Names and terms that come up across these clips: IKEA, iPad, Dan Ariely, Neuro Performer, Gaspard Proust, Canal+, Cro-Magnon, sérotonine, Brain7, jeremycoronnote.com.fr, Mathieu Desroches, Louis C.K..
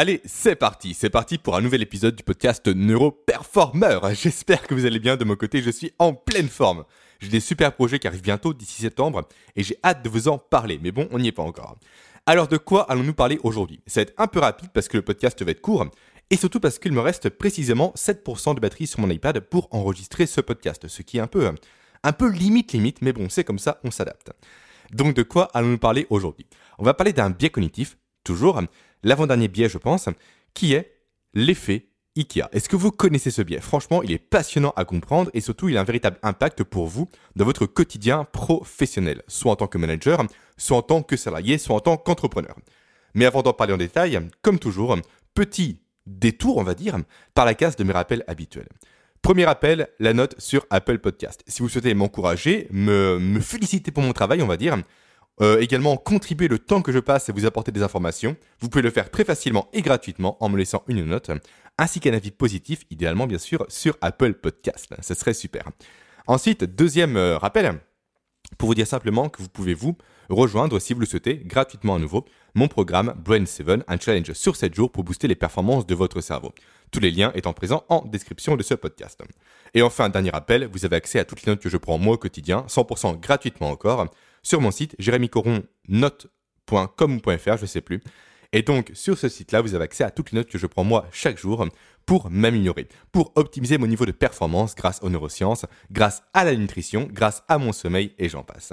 Allez, c'est parti pour un nouvel épisode du podcast Neuro Performer. J'espère que vous allez bien, de mon côté, je suis en pleine forme. J'ai des super projets qui arrivent bientôt d'ici septembre et j'ai hâte de vous en parler, mais bon, on n'y est pas encore. Alors de quoi allons-nous parler aujourd'hui ? Ça va être un peu rapide parce que le podcast va être court et surtout parce qu'il me reste précisément 7% de batterie sur mon iPad pour enregistrer ce podcast, ce qui est un peu limite, mais bon, c'est comme ça, on s'adapte. Donc de quoi allons-nous parler aujourd'hui ? On va parler d'un biais cognitif, toujours, l'avant-dernier biais, je pense, qui est l'effet IKEA. Est-ce que vous connaissez ce biais ? Franchement, il est passionnant à comprendre et surtout, il a un véritable impact pour vous dans votre quotidien professionnel, soit en tant que manager, soit en tant que salarié, soit en tant qu'entrepreneur. Mais avant d'en parler en détail, comme toujours, petit détour, on va dire, par la case de mes rappels habituels. Premier rappel, la note sur Apple Podcast. Si vous souhaitez m'encourager, me féliciter pour mon travail, on va dire, également, contribuer le temps que je passe à vous apporter des informations. Vous pouvez le faire très facilement et gratuitement en me laissant une note, ainsi qu'un avis positif, idéalement bien sûr, sur Apple Podcast. Ce serait super. Ensuite, deuxième rappel, pour vous dire simplement que vous pouvez vous rejoindre, si vous le souhaitez, gratuitement à nouveau, mon programme Brain7, un challenge sur 7 jours pour booster les performances de votre cerveau. Tous les liens étant présents en description de ce podcast. Et enfin, dernier rappel, vous avez accès à toutes les notes que je prends moi au quotidien, 100% gratuitement encore, sur mon site jeremycoronnote.com.fr, je ne sais plus. Et donc, sur ce site-là, vous avez accès à toutes les notes que je prends moi chaque jour pour m'améliorer, pour optimiser mon niveau de performance grâce aux neurosciences, grâce à la nutrition, grâce à mon sommeil et j'en passe.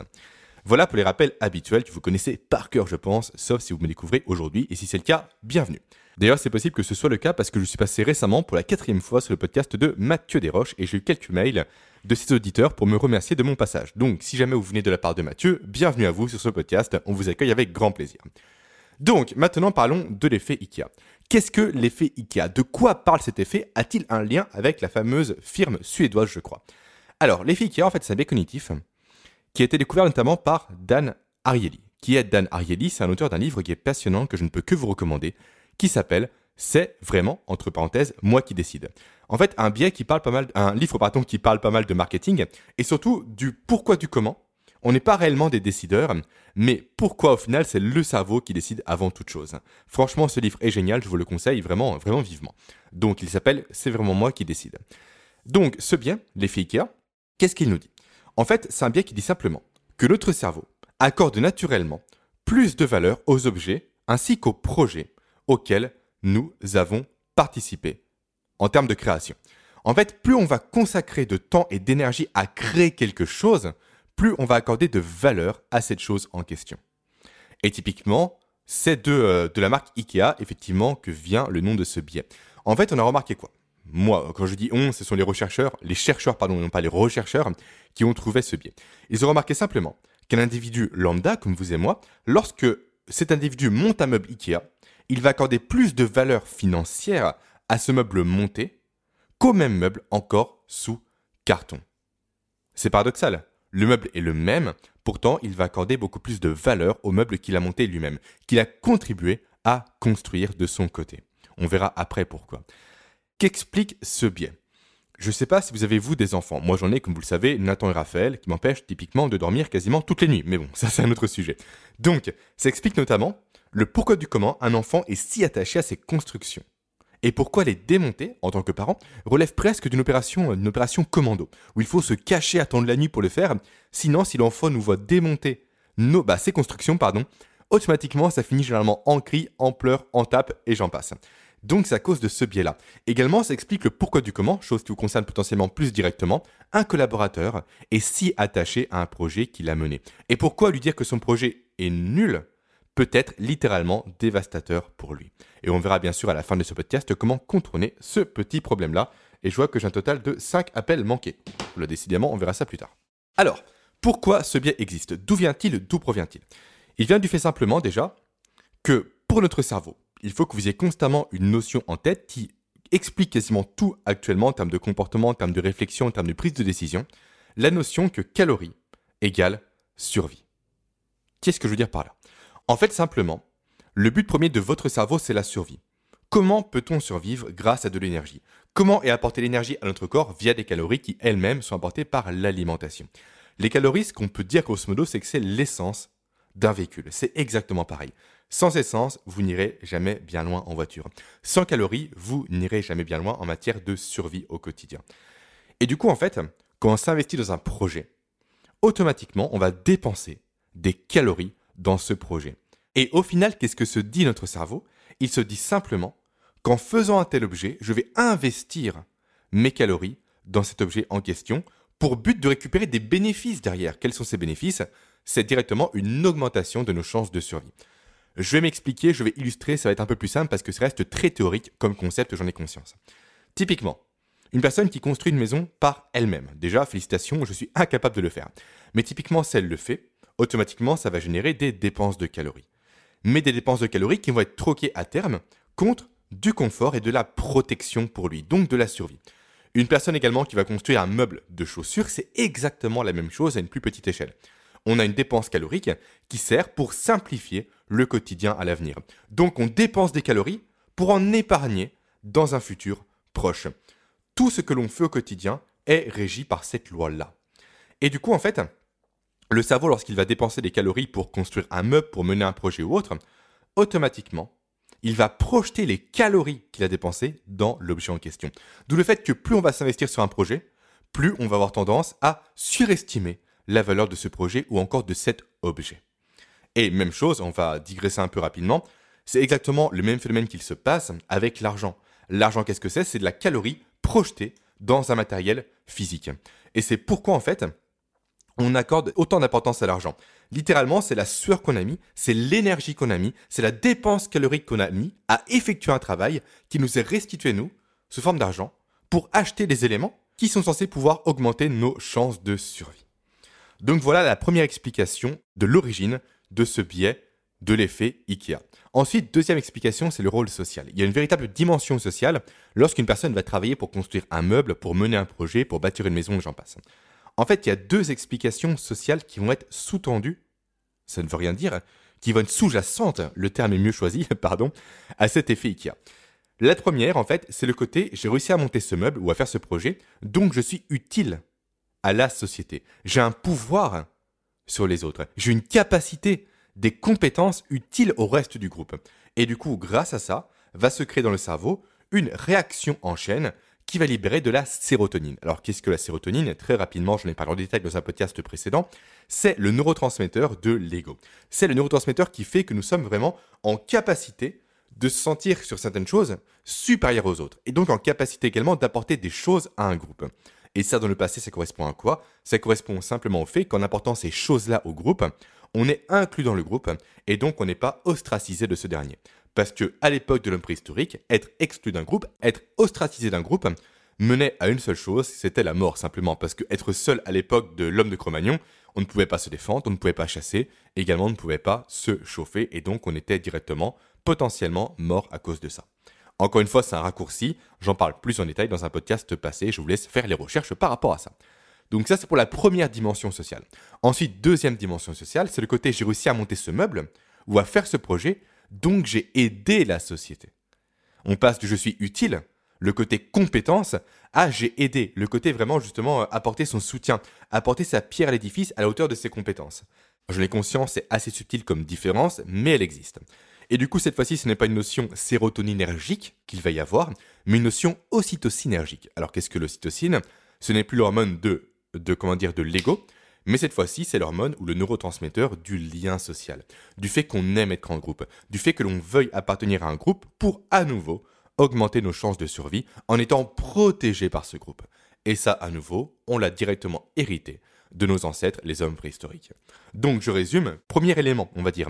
Voilà pour les rappels habituels que vous connaissez par cœur, je pense, sauf si vous me découvrez aujourd'hui. Et si c'est le cas, bienvenue. D'ailleurs, c'est possible que ce soit le cas parce que je suis passé récemment pour la 4e fois sur le podcast de Mathieu Desroches et j'ai eu quelques mails de ses auditeurs pour me remercier de mon passage. Donc, si jamais vous venez de la part de Mathieu, bienvenue à vous sur ce podcast. On vous accueille avec grand plaisir. Donc, maintenant, parlons de l'effet IKEA. Qu'est-ce que l'effet IKEA ? De quoi parle cet effet ? A-t-il un lien avec la fameuse firme suédoise, je crois ? Alors, l'effet IKEA, en fait, c'est un biais cognitif qui a été découvert notamment par Dan Ariely. Qui est Dan Ariely ? C'est un auteur d'un livre qui est passionnant, que je ne peux que vous recommander, qui s'appelle « C'est vraiment, entre parenthèses, moi qui décide ». En fait, un livre qui parle pas mal de marketing et surtout du pourquoi du comment. On n'est pas réellement des décideurs, mais pourquoi au final, c'est le cerveau qui décide avant toute chose. Franchement, ce livre est génial, je vous le conseille vraiment, vraiment vivement. Donc, il s'appelle « C'est vraiment moi qui décide ». Donc, ce biais, l'effet IKEA, qu'est-ce qu'il nous dit ? En fait, c'est un biais qui dit simplement que notre cerveau accorde naturellement plus de valeur aux objets ainsi qu'aux projets auxquels nous avons participé en termes de création. En fait, plus on va consacrer de temps et d'énergie à créer quelque chose, plus on va accorder de valeur à cette chose en question. Et typiquement, c'est de la marque IKEA, effectivement, que vient le nom de ce biais. En fait, on a remarqué quoi ? Moi, quand je dis « on », ce sont les chercheurs, et non pas les rechercheurs, qui ont trouvé ce biais. Ils ont remarqué simplement qu'un individu lambda, comme vous et moi, lorsque cet individu monte un meuble IKEA, il va accorder plus de valeur financière à ce meuble monté qu'au même meuble encore sous carton. C'est paradoxal. Le meuble est le même, pourtant il va accorder beaucoup plus de valeur au meuble qu'il a monté lui-même, qu'il a contribué à construire de son côté. On verra après pourquoi. Qu'explique ce biais ? Je ne sais pas si vous avez, vous, des enfants. Moi, j'en ai, comme vous le savez, Nathan et Raphaël, qui m'empêchent typiquement de dormir quasiment toutes les nuits. Mais bon, ça, c'est un autre sujet. Donc, ça explique notamment le pourquoi du comment un enfant est si attaché à ses constructions. Et pourquoi les démonter, en tant que parent, relève presque d'une opération commando, où il faut se cacher, attendre la nuit pour le faire. Sinon, si l'enfant nous voit démonter ses constructions, automatiquement, ça finit généralement en cris, en pleurs, en tapes, et j'en passe. Donc, c'est à cause de ce biais-là. Également, ça explique le pourquoi du comment, chose qui vous concerne potentiellement plus directement. Un collaborateur est si attaché à un projet qu'il a mené. Et pourquoi lui dire que son projet est nul peut être littéralement dévastateur pour lui. Et on verra bien sûr à la fin de ce podcast comment contourner ce petit problème-là. Et je vois que j'ai un total de 5 appels manqués. Là, décidément, on verra ça plus tard. Alors, pourquoi ce biais existe ? D'où vient-il ? D'où provient-il ? Il vient du fait simplement déjà que pour notre cerveau, il faut que vous ayez constamment une notion en tête qui explique quasiment tout actuellement en termes de comportement, en termes de réflexion, en termes de prise de décision, la notion que calorie égale survie. Qu'est-ce que je veux dire par là ? En fait, simplement, le but premier de votre cerveau, c'est la survie. Comment peut-on survivre grâce à de l'énergie ? Comment est apportée l'énergie à notre corps via des calories qui elles-mêmes sont apportées par l'alimentation ? Les calories, ce qu'on peut dire grosso modo, c'est que c'est l'essence d'un véhicule. C'est exactement pareil. Sans essence, vous n'irez jamais bien loin en voiture. Sans calories, vous n'irez jamais bien loin en matière de survie au quotidien. Et du coup, en fait, quand on s'investit dans un projet, automatiquement, on va dépenser des calories dans ce projet. Et au final, qu'est-ce que se dit notre cerveau ? Il se dit simplement qu'en faisant un tel objet, je vais investir mes calories dans cet objet en question pour but de récupérer des bénéfices derrière. Quels sont ces bénéfices ? C'est directement une augmentation de nos chances de survie. Je vais m'expliquer, je vais illustrer, ça va être un peu plus simple parce que ça reste très théorique comme concept, j'en ai conscience. Typiquement, une personne qui construit une maison par elle-même. Déjà, félicitations, je suis incapable de le faire. Mais typiquement, si elle le fait, automatiquement, ça va générer des dépenses de calories. Mais des dépenses de calories qui vont être troquées à terme contre du confort et de la protection pour lui, donc de la survie. Une personne également qui va construire un meuble de chaussures, c'est exactement la même chose à une plus petite échelle. On a une dépense calorique qui sert pour simplifier le quotidien à l'avenir. Donc, on dépense des calories pour en épargner dans un futur proche. Tout ce que l'on fait au quotidien est régi par cette loi-là. Et du coup, en fait, le cerveau, lorsqu'il va dépenser des calories pour construire un meuble, pour mener un projet ou autre, automatiquement, il va projeter les calories qu'il a dépensées dans l'objet en question. D'où le fait que plus on va s'investir sur un projet, plus on va avoir tendance à surestimer la valeur de ce projet ou encore de cet objet. Et même chose, on va digresser un peu rapidement, c'est exactement le même phénomène qu'il se passe avec l'argent. L'argent, qu'est-ce que c'est ? C'est de la calorie projetée dans un matériel physique. Et c'est pourquoi, en fait, on accorde autant d'importance à l'argent. Littéralement, c'est la sueur qu'on a mis, c'est l'énergie qu'on a mis, c'est la dépense calorique qu'on a mis à effectuer un travail qui nous est restitué, nous, sous forme d'argent, pour acheter des éléments qui sont censés pouvoir augmenter nos chances de survie. Donc voilà la première explication de l'origine de ce biais de l'effet IKEA. Ensuite, deuxième explication, c'est le rôle social. Il y a une véritable dimension sociale lorsqu'une personne va travailler pour construire un meuble, pour mener un projet, pour bâtir une maison, j'en passe. En fait, il y a deux explications sociales qui vont être sous-tendues, ça ne veut rien dire, qui vont être sous-jacentes, le terme est mieux choisi, pardon, à cet effet IKEA. La première, en fait, c'est le côté « j'ai réussi à monter ce meuble ou à faire ce projet, donc je suis utile ». À la société. J'ai un pouvoir sur les autres. J'ai une capacité, des compétences utiles au reste du groupe. Et du coup, grâce à ça, va se créer dans le cerveau une réaction en chaîne qui va libérer de la sérotonine. Alors, qu'est-ce que la sérotonine ? Très rapidement, j'en ai parlé en détail dans un podcast précédent. C'est le neurotransmetteur de l'ego. C'est le neurotransmetteur qui fait que nous sommes vraiment en capacité de se sentir sur certaines choses supérieures aux autres. Et donc, en capacité également d'apporter des choses à un groupe. Et ça, dans le passé, ça correspond à quoi ? Ça correspond simplement au fait qu'en apportant ces choses-là au groupe, on est inclus dans le groupe et donc on n'est pas ostracisé de ce dernier. Parce qu'à l'époque de l'homme préhistorique, être exclu d'un groupe, être ostracisé d'un groupe, menait à une seule chose, c'était la mort simplement. Parce qu'être seul à l'époque de l'homme de Cro-Magnon, on ne pouvait pas se défendre, on ne pouvait pas chasser, également on ne pouvait pas se chauffer et donc on était directement, potentiellement mort à cause de ça. Encore une fois, c'est un raccourci, j'en parle plus en détail dans un podcast passé, je vous laisse faire les recherches par rapport à ça. Donc ça, c'est pour la première dimension sociale. Ensuite, deuxième dimension sociale, c'est le côté « j'ai réussi à monter ce meuble » ou à faire ce projet, donc j'ai aidé la société. On passe du « je suis utile », le côté compétence, à « j'ai aidé », le côté vraiment justement apporter son soutien, apporter sa pierre à l'édifice à la hauteur de ses compétences. Je l'ai conscience, c'est assez subtil comme différence, mais elle existe. Et du coup, cette fois-ci, ce n'est pas une notion sérotoninergique qu'il va y avoir, mais une notion ocytocinergique. Alors, qu'est-ce que l'ocytocine ? Ce n'est plus l'hormone de l'ego, mais cette fois-ci, c'est l'hormone ou le neurotransmetteur du lien social, du fait qu'on aime être en groupe, du fait que l'on veuille appartenir à un groupe pour, à nouveau, augmenter nos chances de survie en étant protégé par ce groupe. Et ça, à nouveau, on l'a directement hérité de nos ancêtres, les hommes préhistoriques. Donc, je résume, premier élément, on va dire,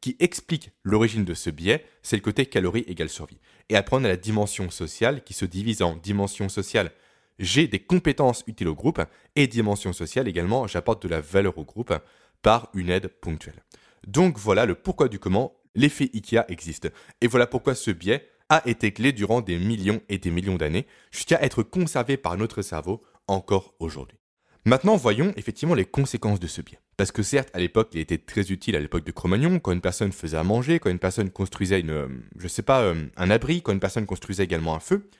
qui explique l'origine de ce biais, c'est le côté calories égale survie. Et après, on a la dimension sociale qui se divise en dimension sociale, j'ai des compétences utiles au groupe, et dimension sociale également, j'apporte de la valeur au groupe par une aide ponctuelle. Donc voilà le pourquoi du comment l'effet IKEA existe. Et voilà pourquoi ce biais a été clé durant des millions et des millions d'années, jusqu'à être conservé par notre cerveau encore aujourd'hui. Maintenant, voyons effectivement les conséquences de ce biais. Parce que certes, à l'époque, il était très utile à l'époque de Cro-Magnon, quand une personne faisait à manger, quand une personne construisait un abri, quand une personne construisait également un feu.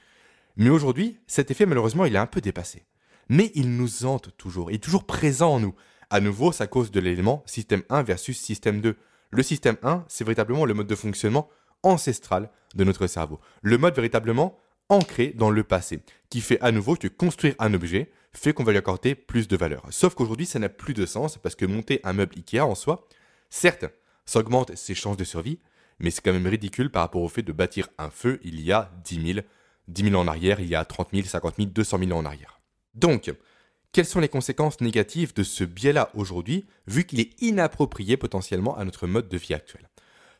Mais aujourd'hui, cet effet, malheureusement, il est un peu dépassé. Mais il nous hante toujours, il est toujours présent en nous. À nouveau, c'est à cause de l'élément système 1 versus système 2. Le système 1, c'est véritablement le mode de fonctionnement ancestral de notre cerveau. Le mode véritablement ancré dans le passé, qui fait à nouveau que construire un objet fait qu'on va lui accorder plus de valeur. Sauf qu'aujourd'hui, ça n'a plus de sens parce que monter un meuble IKEA en soi, certes, ça augmente ses chances de survie, mais c'est quand même ridicule par rapport au fait de bâtir un feu il y a 10 000 ans en arrière, il y a 30 000, 50 000, 200 000 ans en arrière. Donc, quelles sont les conséquences négatives de ce biais-là aujourd'hui, vu qu'il est inapproprié potentiellement à notre mode de vie actuel ?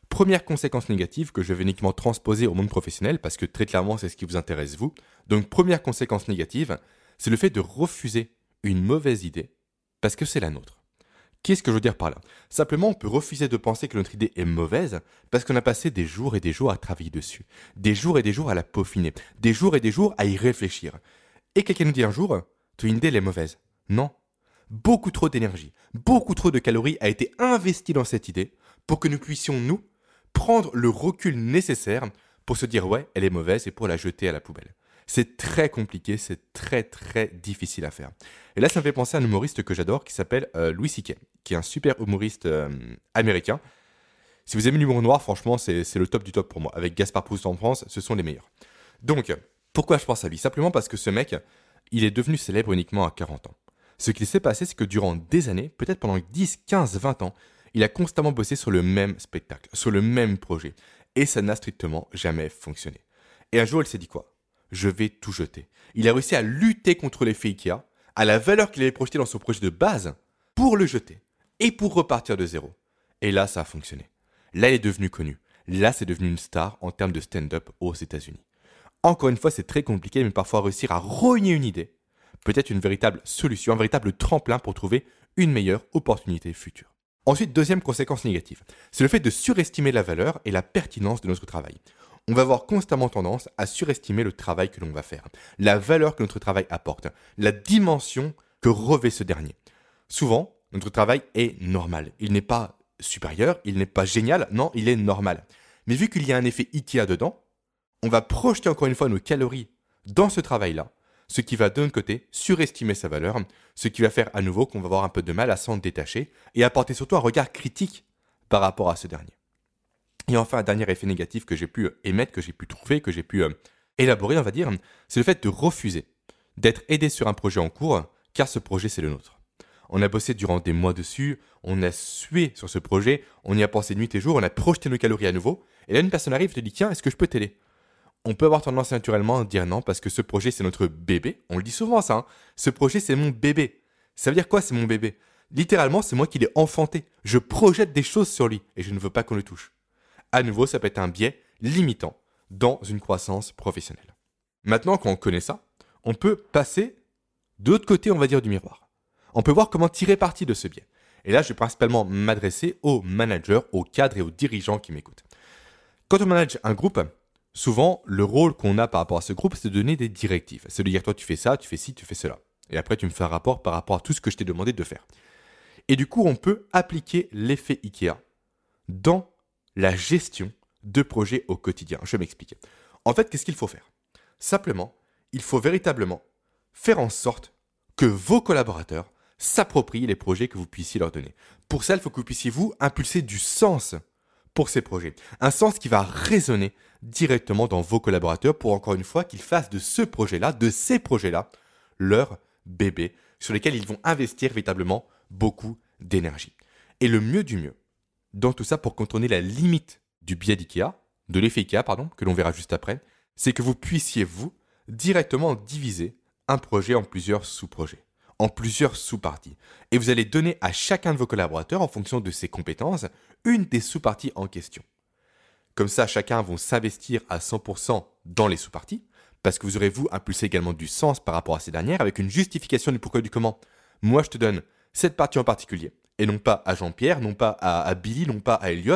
Première conséquence négative que je vais uniquement transposer au monde professionnel, parce que très clairement c'est ce qui vous intéresse vous. Donc première conséquence négative, c'est le fait de refuser une mauvaise idée, parce que c'est la nôtre. Qu'est-ce que je veux dire par là ? Simplement, on peut refuser de penser que notre idée est mauvaise parce qu'on a passé des jours et des jours à travailler dessus, des jours et des jours à la peaufiner, des jours et des jours à y réfléchir. Et quelqu'un nous dit un jour, ton idée elle est mauvaise. Non. Beaucoup trop d'énergie, beaucoup trop de calories a été investi dans cette idée pour que nous puissions, nous, prendre le recul nécessaire pour se dire « ouais, elle est mauvaise » et pour la jeter à la poubelle. C'est très compliqué, c'est très très difficile à faire. Et là, ça me fait penser à un humoriste que j'adore qui s'appelle Louis C.K., qui est un super humoriste américain. Si vous aimez l'humour noir, franchement, c'est le top du top pour moi. Avec Gaspard Proust en France, ce sont les meilleurs. Donc, pourquoi je pense à lui ? Simplement parce que ce mec, il est devenu célèbre uniquement à 40 ans. Ce qu'il s'est passé, c'est que durant des années, peut-être pendant 10, 15, 20 ans, il a constamment bossé sur le même spectacle, sur le même projet. Et ça n'a strictement jamais fonctionné. Et un jour, il s'est dit quoi ? Je vais tout jeter. Il a réussi à lutter contre l'effet IKEA, à la valeur qu'il avait projetée dans son projet de base, pour le jeter et pour repartir de zéro. Et là, ça a fonctionné. Là, il est devenu connu. Là, c'est devenu une star en termes de stand-up aux États-Unis. Encore une fois, c'est très compliqué, mais parfois réussir à rogner une idée, peut-être une véritable solution, un véritable tremplin pour trouver une meilleure opportunité future. Ensuite, deuxième conséquence négative, c'est le fait de surestimer la valeur et la pertinence de notre travail. On va avoir constamment tendance à surestimer le travail que l'on va faire, la valeur que notre travail apporte, la dimension que revêt ce dernier. Souvent, notre travail est normal. Il n'est pas supérieur, il n'est pas génial, non, il est normal. Mais vu qu'il y a un effet IKEA dedans, on va projeter encore une fois nos calories dans ce travail-là, ce qui va d'un côté surestimer sa valeur, ce qui va faire à nouveau qu'on va avoir un peu de mal à s'en détacher et apporter surtout un regard critique par rapport à ce dernier. Et enfin, un dernier effet négatif que j'ai pu émettre, que j'ai pu trouver, que j'ai pu élaborer, on va dire, c'est le fait de refuser d'être aidé sur un projet en cours, car ce projet, c'est le nôtre. On a bossé durant des mois dessus, on a sué sur ce projet, on y a pensé nuit et jour, on a projeté nos calories à nouveau, et là, une personne arrive et te dit « tiens, est-ce que je peux t'aider ?» On peut avoir tendance naturellement à dire non parce que ce projet, c'est notre bébé. On le dit souvent ça, hein. Ce projet, c'est mon bébé. Ça veut dire quoi, c'est mon bébé ? Littéralement, c'est moi qui l'ai enfanté. Je projette des choses sur lui et je ne veux pas qu'on le touche. À nouveau, ça peut être un biais limitant dans une croissance professionnelle. Maintenant, quand on connaît ça, on peut passer de l'autre côté, on va dire, du miroir. On peut voir comment tirer parti de ce biais. Et là, je vais principalement m'adresser aux managers, aux cadres et aux dirigeants qui m'écoutent. Quand on manage un groupe, souvent, le rôle qu'on a par rapport à ce groupe, c'est de donner des directives. C'est de dire, toi, tu fais ça, tu fais ci, tu fais cela. Et après, tu me fais un rapport par rapport à tout ce que je t'ai demandé de faire. Et du coup, on peut appliquer l'effet IKEA dans la gestion de projets au quotidien. Je m'explique. En fait, qu'est-ce qu'il faut faire ? Simplement, il faut véritablement faire en sorte que vos collaborateurs s'approprient les projets que vous puissiez leur donner. Pour ça, il faut que vous puissiez vous impulser du sens pour ces projets. Un sens qui va résonner directement dans vos collaborateurs pour, encore une fois, qu'ils fassent de ce projet-là, de ces projets-là, leur bébé, sur lesquels ils vont investir véritablement beaucoup d'énergie. Et le mieux du mieux, dans tout ça, pour contourner la limite du biais d'IKEA, de l'effet IKEA, pardon, que l'on verra juste après, c'est que vous puissiez, vous, directement diviser un projet en plusieurs sous-projets, en plusieurs sous-parties. Et vous allez donner à chacun de vos collaborateurs, en fonction de ses compétences, une des sous-parties en question. Comme ça, chacun va s'investir à 100% dans les sous-parties, parce que vous aurez, vous, impulsé également du sens par rapport à ces dernières, avec une justification du pourquoi du comment. Moi, je te donne cette partie en particulier, et non pas à Jean-Pierre, non pas à Billy, non pas à Elliot.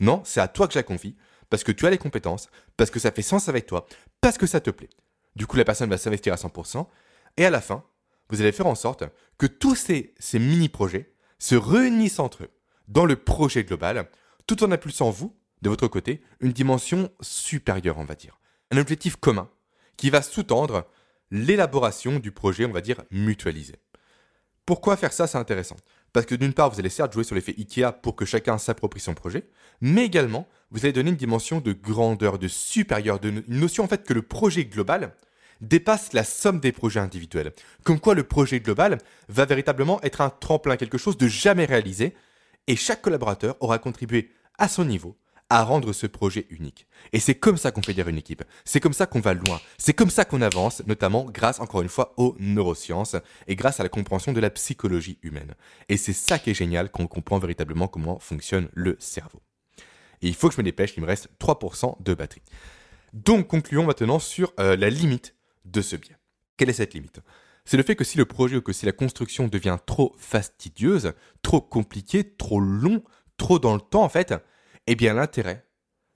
Non, c'est à toi que je la confie, parce que tu as les compétences, parce que ça fait sens avec toi, parce que ça te plaît. Du coup, la personne va s'investir à 100%, et à la fin, vous allez faire en sorte que tous ces mini-projets se réunissent entre eux dans le projet global, tout en impulsant, vous, de votre côté, une dimension supérieure, on va dire. Un objectif commun qui va sous-tendre l'élaboration du projet, on va dire, mutualisé. Pourquoi faire ça, c'est intéressant ? Parce que d'une part, vous allez certes jouer sur l'effet IKEA pour que chacun s'approprie son projet, mais également, vous allez donner une dimension de grandeur, de supérieur, une notion en fait que le projet global dépasse la somme des projets individuels. Comme quoi le projet global va véritablement être un tremplin, quelque chose de jamais réalisé, et chaque collaborateur aura contribué à son niveau à rendre ce projet unique. Et c'est comme ça qu'on fédère une équipe, c'est comme ça qu'on va loin, c'est comme ça qu'on avance, notamment grâce, encore une fois, aux neurosciences et grâce à la compréhension de la psychologie humaine. Et c'est ça qui est génial, qu'on comprend véritablement comment fonctionne le cerveau. Et il faut que je me dépêche, il me reste 3% de batterie. Donc concluons maintenant sur la limite de ce biais. Quelle est cette limite ? C'est le fait que si le projet ou que si la construction devient trop fastidieuse, trop compliquée, trop long, trop dans le temps en fait, eh bien l'intérêt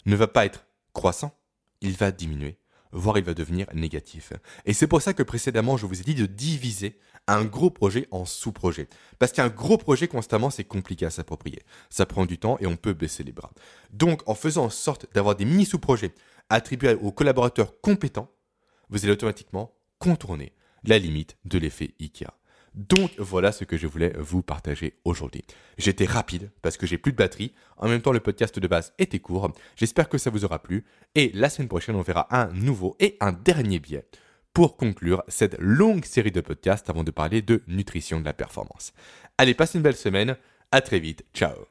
ne va pas être croissant, il va diminuer, voire il va devenir négatif. Et c'est pour ça que précédemment je vous ai dit de diviser un gros projet en sous-projets. Parce qu'un gros projet constamment c'est compliqué à s'approprier, ça prend du temps et on peut baisser les bras. Donc en faisant en sorte d'avoir des mini-sous-projets attribués aux collaborateurs compétents, vous allez automatiquement contourner la limite de l'effet IKEA. Donc voilà ce que je voulais vous partager aujourd'hui. J'étais rapide parce que j'ai plus de batterie. En même temps, le podcast de base était court. J'espère que ça vous aura plu. Et la semaine prochaine, on verra un nouveau et un dernier biais pour conclure cette longue série de podcasts avant de parler de nutrition de la performance. Allez, passez une belle semaine. À très vite. Ciao.